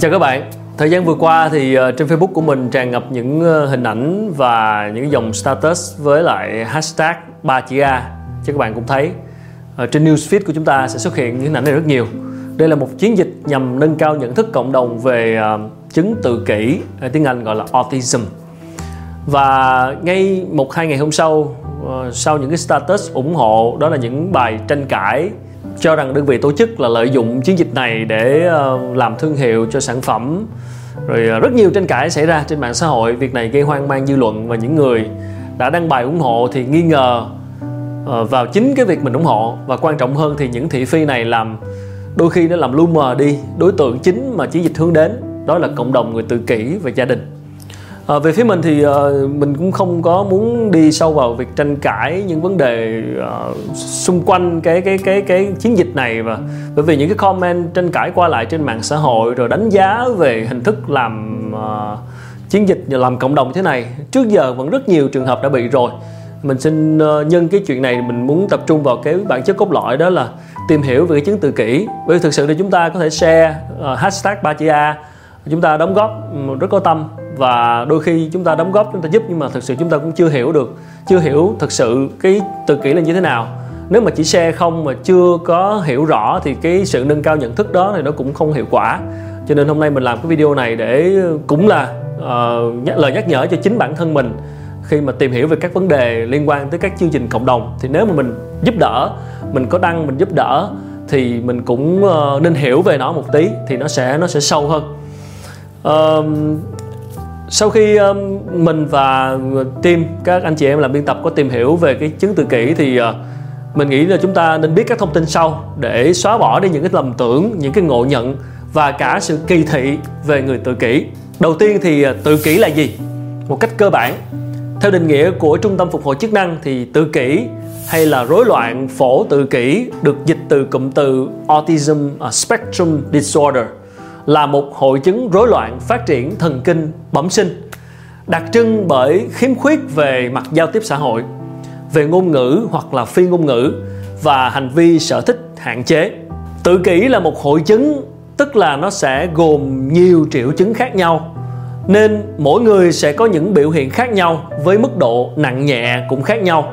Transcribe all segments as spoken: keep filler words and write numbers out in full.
Chào các bạn. Thời gian vừa qua thì trên Facebook của mình tràn ngập những hình ảnh và những dòng status với lại hashtag ba chữ A. Chắc các bạn cũng thấy trên newsfeed của chúng ta sẽ xuất hiện những hình ảnh này rất nhiều. Đây là một chiến dịch nhằm nâng cao nhận thức cộng đồng về chứng tự kỷ, tiếng Anh gọi là autism. Và ngay một hai ngày hôm sau, sau những cái status ủng hộ, đó là những bài tranh cãi cho rằng đơn vị tổ chức là lợi dụng chiến dịch này để làm thương hiệu cho sản phẩm. Rồi rất nhiều tranh cãi xảy ra trên mạng xã hội. Việc này gây hoang mang dư luận và những người đã đăng bài ủng hộ thì nghi ngờ vào chính cái việc mình ủng hộ. Và quan trọng hơn thì những thị phi này làm đôi khi nó làm lu mờ đi đối tượng chính mà chiến dịch hướng đến, đó là cộng đồng người tự kỷ và gia đình. À, về phía mình thì uh, mình cũng không có muốn đi sâu vào việc tranh cãi những vấn đề uh, xung quanh cái cái cái cái chiến dịch này, và bởi vì những cái comment tranh cãi qua lại trên mạng xã hội rồi đánh giá về hình thức làm uh, chiến dịch và làm cộng đồng thế này trước giờ vẫn rất nhiều trường hợp đã bị rồi. Mình xin uh, nhân cái chuyện này mình muốn tập trung vào cái bản chất cốt lõi, đó là tìm hiểu về cái chứng tự kỷ. Bởi vì thực sự thì chúng ta có thể share uh, hashtag ba chữ A, chúng ta đóng góp rất có tâm. Và đôi khi chúng ta đóng góp, chúng ta giúp, nhưng mà thực sự chúng ta cũng chưa hiểu được, chưa hiểu thực sự cái tự kỷ là như thế nào. Nếu mà chỉ share không mà chưa có hiểu rõ thì cái sự nâng cao nhận thức đó thì nó cũng không hiệu quả. Cho nên hôm nay mình làm cái video này để cũng là uh, lời nhắc nhở cho chính bản thân mình khi mà tìm hiểu về các vấn đề liên quan tới các chương trình cộng đồng. Thì nếu mà mình giúp đỡ, mình có đăng, mình giúp đỡ thì mình cũng uh, nên hiểu về nó một tí thì nó sẽ nó sẽ sâu hơn. Uh, Sau khi um, mình và team, các anh chị em làm biên tập có tìm hiểu về cái chứng tự kỷ thì uh, mình nghĩ là chúng ta nên biết các thông tin sau để xóa bỏ đi những cái lầm tưởng, những cái ngộ nhận và cả sự kỳ thị về người tự kỷ. Đầu tiên thì uh, tự kỷ là gì? Một cách cơ bản, theo định nghĩa của Trung tâm Phục hồi Chức năng thì tự kỷ hay là rối loạn phổ tự kỷ được dịch từ cụm từ Autism Spectrum Disorder, là một hội chứng rối loạn phát triển thần kinh bẩm sinh, đặc trưng bởi khiếm khuyết về mặt giao tiếp xã hội, về ngôn ngữ hoặc là phi ngôn ngữ và hành vi sở thích hạn chế. Tự kỷ là một hội chứng, tức là nó sẽ gồm nhiều triệu chứng khác nhau, nên mỗi người sẽ có những biểu hiện khác nhau với mức độ nặng nhẹ cũng khác nhau.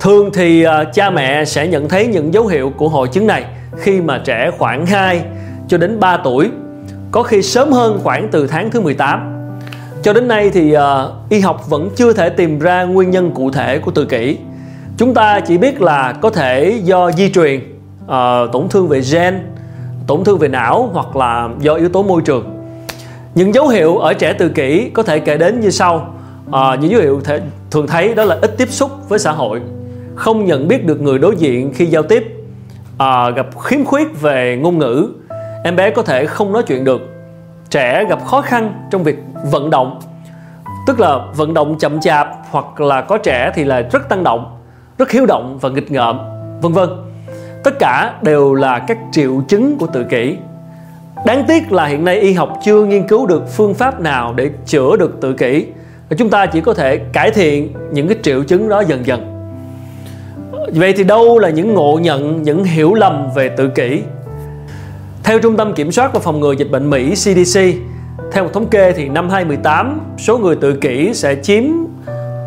Thường thì cha mẹ sẽ nhận thấy những dấu hiệu của hội chứng này khi mà trẻ khoảng hai cho đến ba tuổi, có khi sớm hơn, khoảng từ tháng thứ mười tám. Cho đến nay thì uh, y học vẫn chưa thể tìm ra nguyên nhân cụ thể của tự kỷ. Chúng ta chỉ biết là có thể do di truyền, uh, tổn thương về gen, tổn thương về não hoặc là do yếu tố môi trường. Những dấu hiệu ở trẻ tự kỷ có thể kể đến như sau. Uh, những dấu hiệu thể, thường thấy đó là ít tiếp xúc với xã hội, không nhận biết được người đối diện khi giao tiếp, uh, gặp khiếm khuyết về ngôn ngữ. Em bé có thể không nói chuyện được. Trẻ gặp khó khăn trong việc vận động, tức là vận động chậm chạp, hoặc là có trẻ thì là rất tăng động, rất hiếu động và nghịch ngợm, vân vân. Tất cả đều là các triệu chứng của tự kỷ. Đáng tiếc là hiện nay y học chưa nghiên cứu được phương pháp nào để chữa được tự kỷ. Chúng ta chỉ có thể cải thiện những cái triệu chứng đó dần dần. Vậy thì đâu là những ngộ nhận, những hiểu lầm về tự kỷ? Theo Trung tâm Kiểm soát và Phòng ngừa Dịch bệnh Mỹ C D C, theo một thống kê thì năm hai nghìn không trăm mười tám, số người tự kỷ sẽ chiếm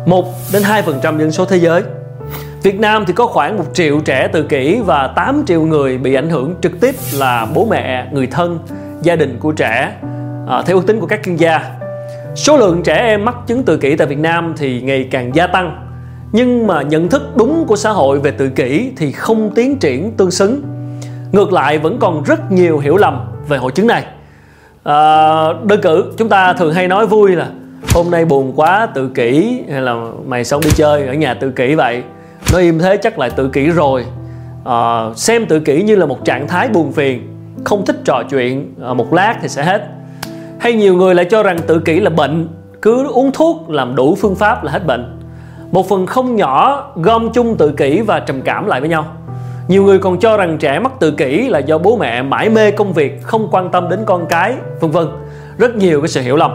một đến hai phần trăm dân số thế giới. Việt Nam thì có khoảng một triệu trẻ tự kỷ và tám triệu người bị ảnh hưởng trực tiếp là bố mẹ, người thân, gia đình của trẻ, à, theo ước tính của các chuyên gia. Số lượng trẻ em mắc chứng tự kỷ tại Việt Nam thì ngày càng gia tăng, nhưng mà nhận thức đúng của xã hội về tự kỷ thì không tiến triển tương xứng. Ngược lại, vẫn còn rất nhiều hiểu lầm về hội chứng này. À, đơn cử, chúng ta thường hay nói vui là hôm nay buồn quá tự kỷ, hay là mày xong đi chơi ở nhà tự kỷ vậy, nó im thế chắc lại tự kỷ rồi. À, xem tự kỷ như là một trạng thái buồn phiền, không thích trò chuyện, à, một lát thì sẽ hết. Hay nhiều người lại cho rằng tự kỷ là bệnh, cứ uống thuốc, làm đủ phương pháp là hết bệnh. Một phần không nhỏ gom chung tự kỷ và trầm cảm lại với nhau. Nhiều người còn cho rằng trẻ mắc tự kỷ là do bố mẹ mải mê công việc, không quan tâm đến con cái, vân vân. Rất nhiều cái sự hiểu lầm.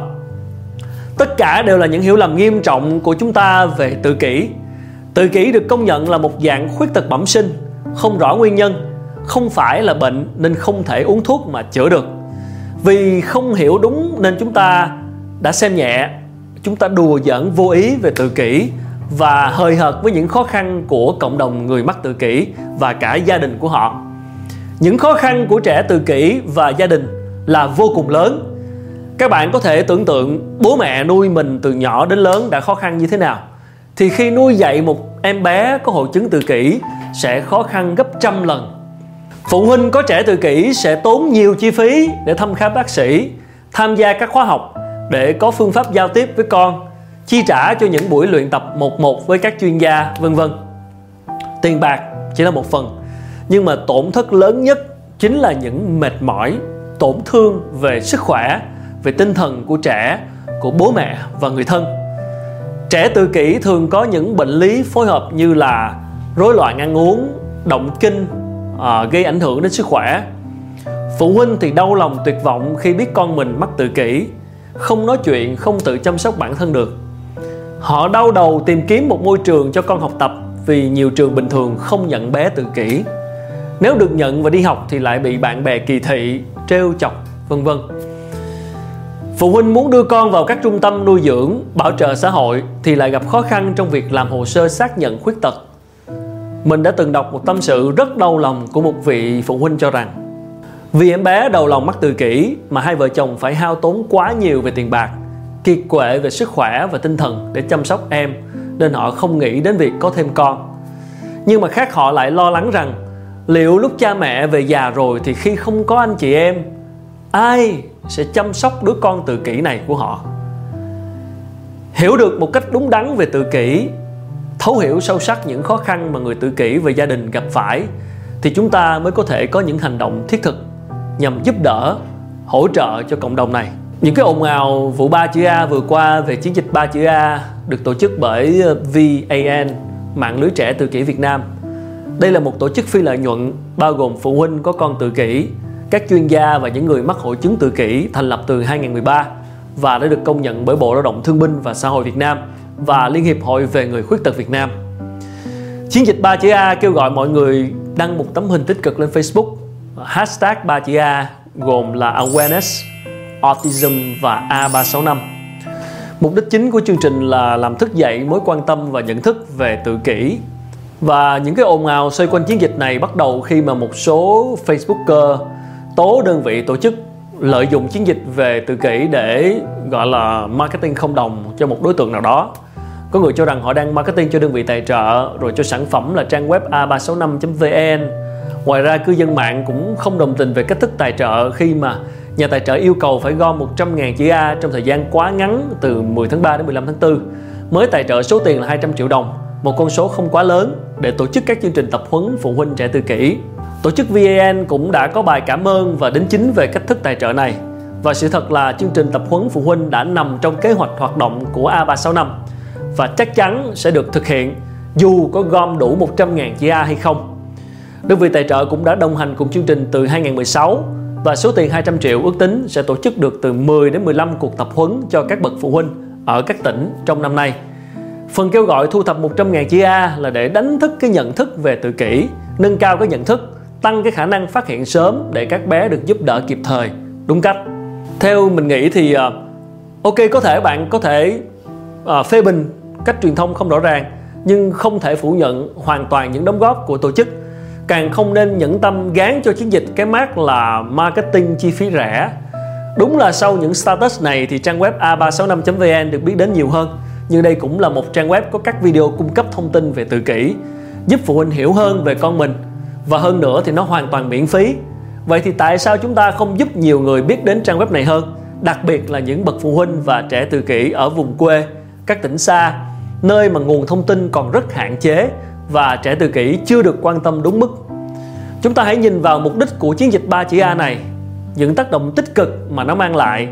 Tất cả đều là những hiểu lầm nghiêm trọng của chúng ta về tự kỷ. Tự kỷ được công nhận là một dạng khuyết tật bẩm sinh, không rõ nguyên nhân, không phải là bệnh nên không thể uống thuốc mà chữa được. Vì không hiểu đúng nên chúng ta đã xem nhẹ, chúng ta đùa giỡn vô ý về tự kỷ và hời hợt với những khó khăn của cộng đồng người mắc tự kỷ và cả gia đình của họ. Những khó khăn của trẻ tự kỷ và gia đình là vô cùng lớn. Các bạn có thể tưởng tượng bố mẹ nuôi mình từ nhỏ đến lớn đã khó khăn như thế nào. Thì khi nuôi dạy một em bé có hội chứng tự kỷ sẽ khó khăn gấp trăm lần. Phụ huynh có trẻ tự kỷ sẽ tốn nhiều chi phí để thăm khám bác sĩ, tham gia các khóa học để có phương pháp giao tiếp với con, chi trả cho những buổi luyện tập một một với các chuyên gia, vân vân. Tiền bạc chỉ là một phần, nhưng mà tổn thất lớn nhất chính là những mệt mỏi, tổn thương về sức khỏe, về tinh thần của trẻ, của bố mẹ và người thân. Trẻ tự kỷ thường có những bệnh lý phối hợp như là rối loạn ăn uống, động kinh, à, gây ảnh hưởng đến sức khỏe. Phụ huynh thì đau lòng tuyệt vọng khi biết con mình mắc tự kỷ, không nói chuyện, không tự chăm sóc bản thân được. Họ đau đầu tìm kiếm một môi trường cho con học tập vì nhiều trường bình thường không nhận bé tự kỷ. Nếu được nhận và đi học thì lại bị bạn bè kỳ thị, trêu chọc, vân vân. Phụ huynh muốn đưa con vào các trung tâm nuôi dưỡng, bảo trợ xã hội thì lại gặp khó khăn trong việc làm hồ sơ xác nhận khuyết tật. Mình đã từng đọc một tâm sự rất đau lòng của một vị phụ huynh cho rằng vì em bé đầu lòng mắc tự kỷ mà hai vợ chồng phải hao tốn quá nhiều về tiền bạc, kiệt quệ về sức khỏe và tinh thần để chăm sóc em, nên họ không nghĩ đến việc có thêm con. Nhưng mà khác họ lại lo lắng rằng liệu lúc cha mẹ về già rồi thì khi không có anh chị em, ai sẽ chăm sóc đứa con tự kỷ này của họ. Hiểu được một cách đúng đắn về tự kỷ, thấu hiểu sâu sắc những khó khăn mà người tự kỷ và gia đình gặp phải, thì chúng ta mới có thể có những hành động thiết thực nhằm giúp đỡ, hỗ trợ cho cộng đồng này. Những cái ồn ào vụ ba chữ A vừa qua về chiến dịch ba chữ A được tổ chức bởi vê a en, mạng lưới trẻ tự kỷ Việt Nam. Đây là một tổ chức phi lợi nhuận bao gồm phụ huynh có con tự kỷ, các chuyên gia và những người mắc hội chứng tự kỷ, thành lập từ hai nghìn không trăm mười ba và đã được công nhận bởi Bộ Lao động Thương binh và Xã hội Việt Nam và Liên Hiệp hội về Người Khuyết tật Việt Nam. Chiến dịch ba chữ A kêu gọi mọi người đăng một tấm hình tích cực lên Facebook. Hashtag ba chữ A gồm là Awareness, Autism và A ba sáu năm. Mục đích chính của chương trình là làm thức dậy mối quan tâm và nhận thức về tự kỷ. Và những cái ồn ào xoay quanh chiến dịch này bắt đầu khi mà một số Facebooker tố đơn vị tổ chức lợi dụng chiến dịch về tự kỷ để gọi là marketing không đồng cho một đối tượng nào đó. Có người cho rằng họ đang marketing cho đơn vị tài trợ, rồi cho sản phẩm là trang web a ba sáu năm chấm vê en. Ngoài ra, cư dân mạng cũng không đồng tình về cách thức tài trợ khi mà nhà tài trợ yêu cầu phải gom một trăm nghìn chữ A trong thời gian quá ngắn từ mười tháng ba đến mười lăm tháng tư, mới tài trợ số tiền là hai trăm triệu đồng, một con số không quá lớn, để tổ chức các chương trình tập huấn phụ huynh trẻ tự kỷ. Tổ chức vê a en cũng đã có bài cảm ơn và đính chính về cách thức tài trợ này. Và sự thật là chương trình tập huấn phụ huynh đã nằm trong kế hoạch hoạt động của a ba sáu năm và chắc chắn sẽ được thực hiện dù có gom đủ một trăm nghìn chữ A hay không. Đơn vị tài trợ cũng đã đồng hành cùng chương trình từ hai nghìn không trăm mười sáu và số tiền hai trăm triệu ước tính sẽ tổ chức được từ mười đến mười lăm cuộc tập huấn cho các bậc phụ huynh ở các tỉnh trong năm nay. Phần kêu gọi thu thập một trăm nghìn chữ A là để đánh thức cái nhận thức về tự kỷ, nâng cao cái nhận thức, tăng cái khả năng phát hiện sớm để các bé được giúp đỡ kịp thời, đúng cách. Theo mình nghĩ thì ok, có thể bạn có thể uh, phê bình cách truyền thông không rõ ràng, nhưng không thể phủ nhận hoàn toàn những đóng góp của tổ chức. Càng không nên nhẫn tâm gán cho chiến dịch cái mác là marketing chi phí rẻ. Đúng là sau những status này thì trang web a ba sáu năm chấm vê en được biết đến nhiều hơn, nhưng đây cũng là một trang web có các video cung cấp thông tin về tự kỷ, giúp phụ huynh hiểu hơn về con mình. Và hơn nữa thì nó hoàn toàn miễn phí. Vậy thì tại sao chúng ta không giúp nhiều người biết đến trang web này hơn, đặc biệt là những bậc phụ huynh và trẻ tự kỷ ở vùng quê, các tỉnh xa, nơi mà nguồn thông tin còn rất hạn chế và trẻ tự kỷ chưa được quan tâm đúng mức. Chúng ta hãy nhìn vào mục đích của chiến dịch ba chữ A này, những tác động tích cực mà nó mang lại.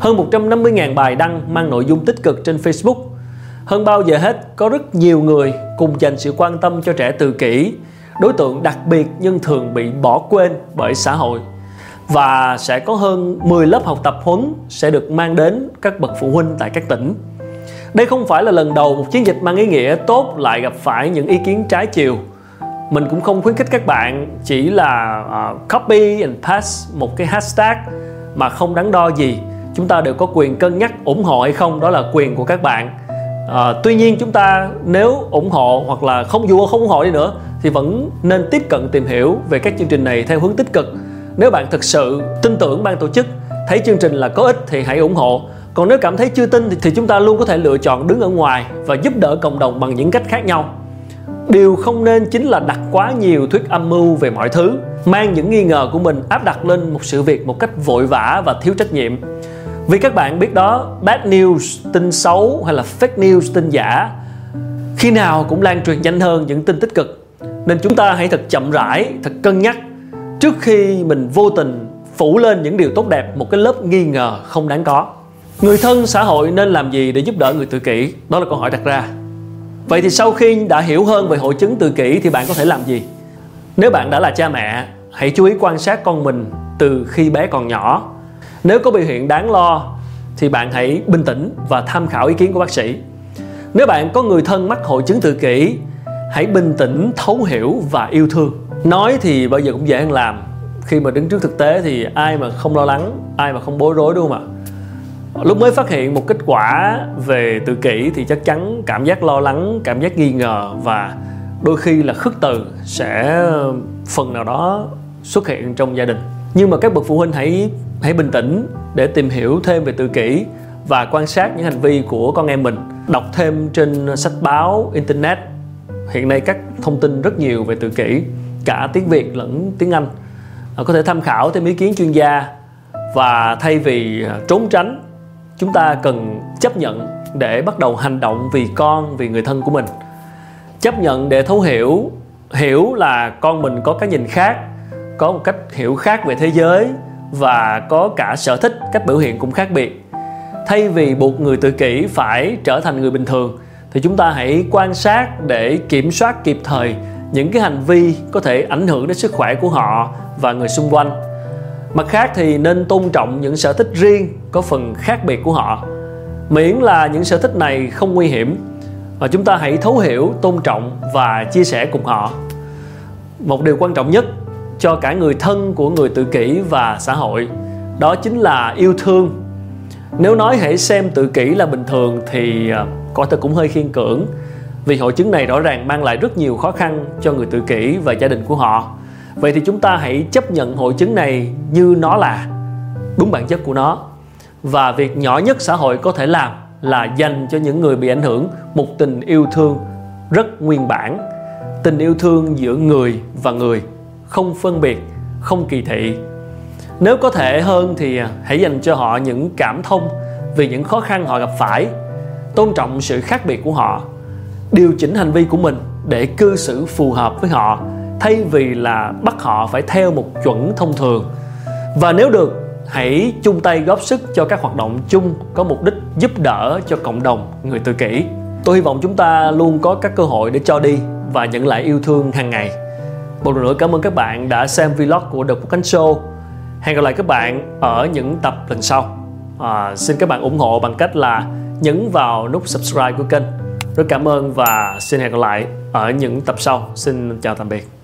Hơn một trăm năm mươi nghìn bài đăng mang nội dung tích cực trên Facebook. Hơn bao giờ hết, có rất nhiều người cùng dành sự quan tâm cho trẻ tự kỷ, đối tượng đặc biệt nhưng thường bị bỏ quên bởi xã hội. Và sẽ có hơn mười lớp học tập huấn sẽ được mang đến các bậc phụ huynh tại các tỉnh. Đây không phải là lần đầu một chiến dịch mang ý nghĩa tốt lại gặp phải những ý kiến trái chiều. Mình cũng không khuyến khích các bạn chỉ là uh, copy and paste một cái hashtag mà không đắn đo gì, chúng ta đều có quyền cân nhắc ủng hộ hay không, đó là quyền của các bạn. À, tuy nhiên chúng ta nếu ủng hộ hoặc là không dù không ủng hộ đi nữa thì vẫn nên tiếp cận tìm hiểu về các chương trình này theo hướng tích cực. Nếu bạn thực sự tin tưởng ban tổ chức, thấy chương trình là có ích thì hãy ủng hộ. Còn nếu cảm thấy chưa tin thì, thì chúng ta luôn có thể lựa chọn đứng ở ngoài và giúp đỡ cộng đồng bằng những cách khác nhau. Điều không nên chính là đặt quá nhiều thuyết âm mưu về mọi thứ, mang những nghi ngờ của mình áp đặt lên một sự việc một cách vội vã và thiếu trách nhiệm. Vì các bạn biết đó, bad news, tin xấu hay là fake news, tin giả khi nào cũng lan truyền nhanh hơn những tin tích cực. Nên chúng ta hãy thật chậm rãi, thật cân nhắc trước khi mình vô tình phủ lên những điều tốt đẹp một cái lớp nghi ngờ không đáng có. Người thân, xã hội nên làm gì để giúp đỡ người tự kỷ? Đó là câu hỏi đặt ra. Vậy thì sau khi đã hiểu hơn về hội chứng tự kỷ thì bạn có thể làm gì? Nếu bạn đã là cha mẹ, hãy chú ý quan sát con mình từ khi bé còn nhỏ. Nếu có biểu hiện đáng lo thì bạn hãy bình tĩnh và tham khảo ý kiến của bác sĩ. Nếu bạn có người thân mắc hội chứng tự kỷ, hãy bình tĩnh, thấu hiểu và yêu thương. Nói thì bao giờ cũng dễ hơn làm. Khi mà đứng trước thực tế thì ai mà không lo lắng, ai mà không bối rối, đúng không ạ? Lúc mới phát hiện một kết quả về tự kỷ thì chắc chắn cảm giác lo lắng, cảm giác nghi ngờ và đôi khi là khước từ sẽ phần nào đó xuất hiện trong gia đình. Nhưng mà các bậc phụ huynh hãy hãy bình tĩnh để tìm hiểu thêm về tự kỷ và quan sát những hành vi của con em mình. Đọc thêm trên sách báo, internet, hiện nay các thông tin rất nhiều về tự kỷ, cả tiếng Việt lẫn tiếng Anh. À, có thể tham khảo thêm ý kiến chuyên gia và thay vì trốn tránh, chúng ta cần chấp nhận để bắt đầu hành động vì con, vì người thân của mình. Chấp nhận để thấu hiểu, hiểu là con mình có cái nhìn khác, có một cách hiểu khác về thế giới và có cả sở thích, cách biểu hiện cũng khác biệt. Thay vì buộc người tự kỷ phải trở thành người bình thường thì chúng ta hãy quan sát để kiểm soát kịp thời những cái hành vi có thể ảnh hưởng đến sức khỏe của họ và người xung quanh. Mặt khác thì nên tôn trọng những sở thích riêng có phần khác biệt của họ, miễn là những sở thích này không nguy hiểm và chúng ta hãy thấu hiểu, tôn trọng và chia sẻ cùng họ. Một điều quan trọng nhất cho cả người thân của người tự kỷ và xã hội, đó chính là yêu thương. Nếu nói hãy xem tự kỷ là bình thường thì có thể cũng hơi khiên cưỡng, vì hội chứng này rõ ràng mang lại rất nhiều khó khăn cho người tự kỷ và gia đình của họ. Vậy thì chúng ta hãy chấp nhận hội chứng này như nó là, đúng bản chất của nó. Và việc nhỏ nhất xã hội có thể làm là dành cho những người bị ảnh hưởng một tình yêu thương rất nguyên bản. Tình yêu thương giữa người và người, không phân biệt, không kỳ thị. Nếu có thể hơn thì hãy dành cho họ những cảm thông vì những khó khăn họ gặp phải, tôn trọng sự khác biệt của họ, điều chỉnh hành vi của mình để cư xử phù hợp với họ, thay vì là bắt họ phải theo một chuẩn thông thường. Và nếu được, hãy chung tay góp sức cho các hoạt động chung có mục đích giúp đỡ cho cộng đồng người tự kỷ. Tôi hy vọng chúng ta luôn có các cơ hội để cho đi và nhận lại yêu thương hàng ngày. Một lần nữa cảm ơn các bạn đã xem vlog của The Podcast Show. Hẹn gặp lại các bạn ở những tập lần sau. à, Xin các bạn ủng hộ bằng cách là nhấn vào nút subscribe của kênh. Rất cảm ơn và xin hẹn gặp lại ở những tập sau. Xin chào tạm biệt.